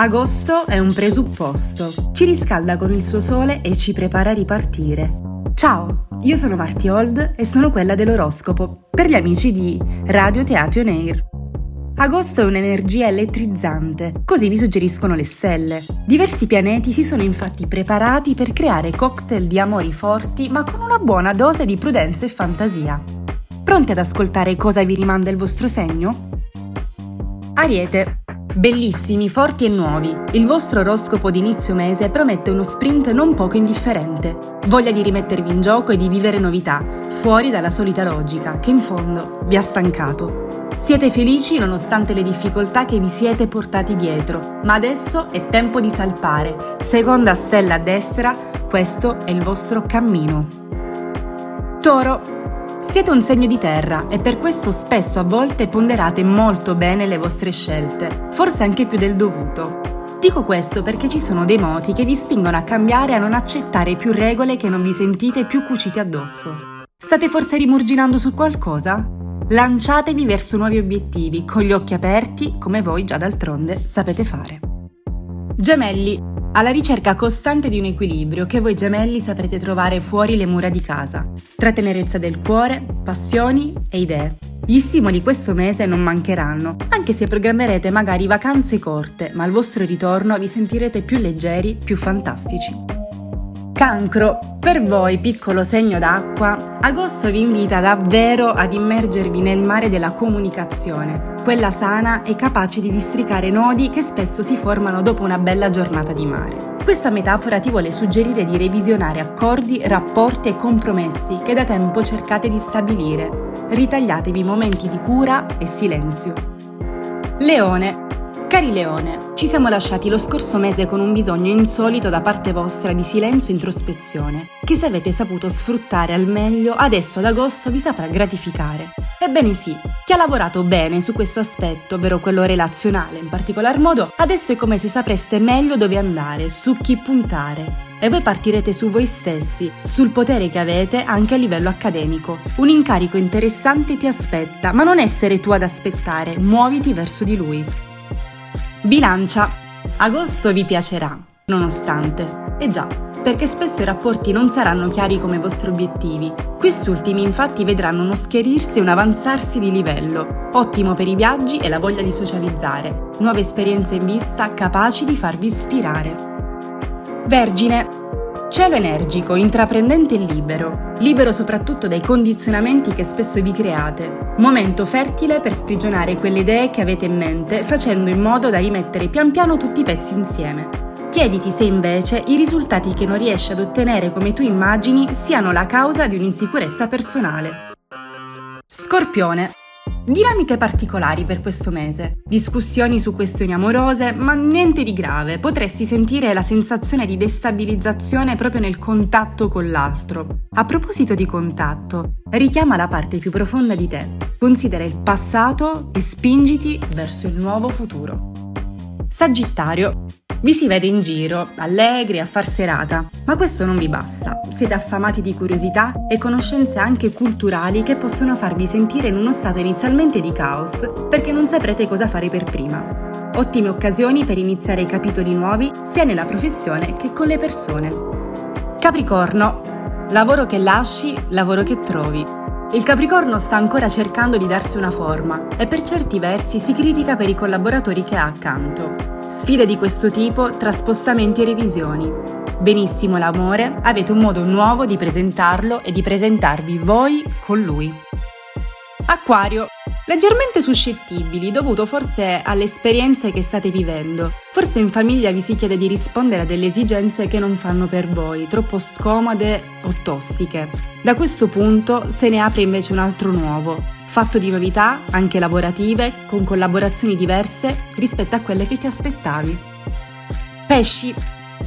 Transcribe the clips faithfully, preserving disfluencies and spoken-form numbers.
Agosto è un presupposto, ci riscalda con il suo sole e ci prepara a ripartire. Ciao, io sono Marti Old e sono quella dell'oroscopo, per gli amici di Radio Teatro Nair. Agosto è un'energia elettrizzante, così vi suggeriscono le stelle. Diversi pianeti si sono infatti preparati per creare cocktail di amori forti, ma con una buona dose di prudenza e fantasia. Pronti ad ascoltare cosa vi rimanda il vostro segno? Ariete. Bellissimi, forti e nuovi, il vostro oroscopo di inizio mese promette uno sprint non poco indifferente. Voglia di rimettervi in gioco e di vivere novità, fuori dalla solita logica, che in fondo vi ha stancato. Siete felici nonostante le difficoltà che vi siete portati dietro, ma adesso è tempo di salpare. Seconda stella a destra, questo è il vostro cammino. Toro. Siete un segno di terra e per questo spesso a volte ponderate molto bene le vostre scelte, forse anche più del dovuto. Dico questo perché ci sono dei moti che vi spingono a cambiare e a non accettare più regole che non vi sentite più cuciti addosso. State forse rimurginando su qualcosa? Lanciatevi verso nuovi obiettivi, con gli occhi aperti, come voi già d'altronde sapete fare. Gemelli. Alla ricerca costante di un equilibrio che voi gemelli saprete trovare fuori le mura di casa, tra tenerezza del cuore, passioni e idee. Gli stimoli questo mese non mancheranno, anche se programmerete magari vacanze corte, ma al vostro ritorno vi sentirete più leggeri, più fantastici. Cancro. Per voi, piccolo segno d'acqua, agosto vi invita davvero ad immergervi nel mare della comunicazione, quella sana e capace di districare nodi che spesso si formano dopo una bella giornata di mare. Questa metafora ti vuole suggerire di revisionare accordi, rapporti e compromessi che da tempo cercate di stabilire. Ritagliatevi momenti di cura e silenzio. Leone. Cari Leone, ci siamo lasciati lo scorso mese con un bisogno insolito da parte vostra di silenzio e introspezione, che se avete saputo sfruttare al meglio, adesso ad agosto vi saprà gratificare. Ebbene sì, chi ha lavorato bene su questo aspetto, ovvero quello relazionale in particolar modo, adesso è come se sapreste meglio dove andare, su chi puntare. E voi partirete su voi stessi, sul potere che avete anche a livello accademico. Un incarico interessante ti aspetta, ma non essere tu ad aspettare, muoviti verso di lui. Bilancia. Agosto vi piacerà, nonostante. E già, perché spesso i rapporti non saranno chiari come vostri obiettivi. Quest'ultimi infatti vedranno uno schiarirsi e un avanzarsi di livello. Ottimo per i viaggi e la voglia di socializzare. Nuove esperienze in vista capaci di farvi ispirare. Vergine. Cielo energico, intraprendente e libero. Libero soprattutto dai condizionamenti che spesso vi create. Momento fertile per sprigionare quelle idee che avete in mente, facendo in modo da rimettere pian piano tutti i pezzi insieme. Chiediti se invece i risultati che non riesci ad ottenere come tu immagini siano la causa di un'insicurezza personale. Scorpione. Dinamiche particolari per questo mese. Discussioni su questioni amorose, ma niente di grave. Potresti sentire la sensazione di destabilizzazione proprio nel contatto con l'altro. A proposito di contatto, richiama la parte più profonda di te. Considera il passato e spingiti verso il nuovo futuro. Sagittario. Vi si vede in giro, allegri, a far serata, ma questo non vi basta. Siete affamati di curiosità e conoscenze anche culturali che possono farvi sentire in uno stato inizialmente di caos, perché non saprete cosa fare per prima. Ottime occasioni per iniziare capitoli nuovi, sia nella professione che con le persone. Capricorno. Lavoro che lasci, lavoro che trovi. Il Capricorno sta ancora cercando di darsi una forma e per certi versi si critica per i collaboratori che ha accanto. Sfide di questo tipo tra spostamenti e revisioni. Benissimo l'amore, avete un modo nuovo di presentarlo e di presentarvi voi con lui. Acquario. Leggermente suscettibili, dovuto forse alle esperienze che state vivendo. Forse in famiglia vi si chiede di rispondere a delle esigenze che non fanno per voi, troppo scomode o tossiche. Da questo punto se ne apre invece un altro nuovo. Fatto di novità, anche lavorative, con collaborazioni diverse rispetto a quelle che ti aspettavi. Pesci.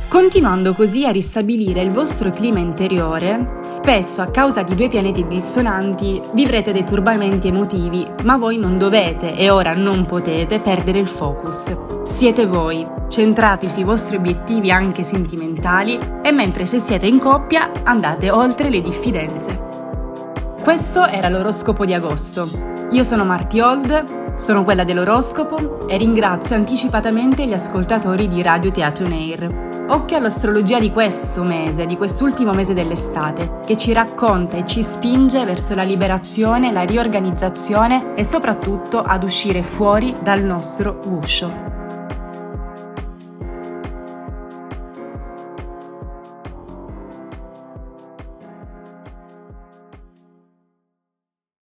Continuando così a ristabilire il vostro clima interiore, spesso a causa di due pianeti dissonanti vivrete dei turbamenti emotivi, ma voi non dovete e ora non potete perdere il focus. Siete voi, centrati sui vostri obiettivi anche sentimentali e mentre se siete in coppia andate oltre le diffidenze. Questo era l'oroscopo di agosto. Io sono Marti Old, sono quella dell'oroscopo e ringrazio anticipatamente gli ascoltatori di Radio Teatro Nair. Occhio all'astrologia di questo mese, di quest'ultimo mese dell'estate, che ci racconta e ci spinge verso la liberazione, la riorganizzazione e soprattutto ad uscire fuori dal nostro guscio.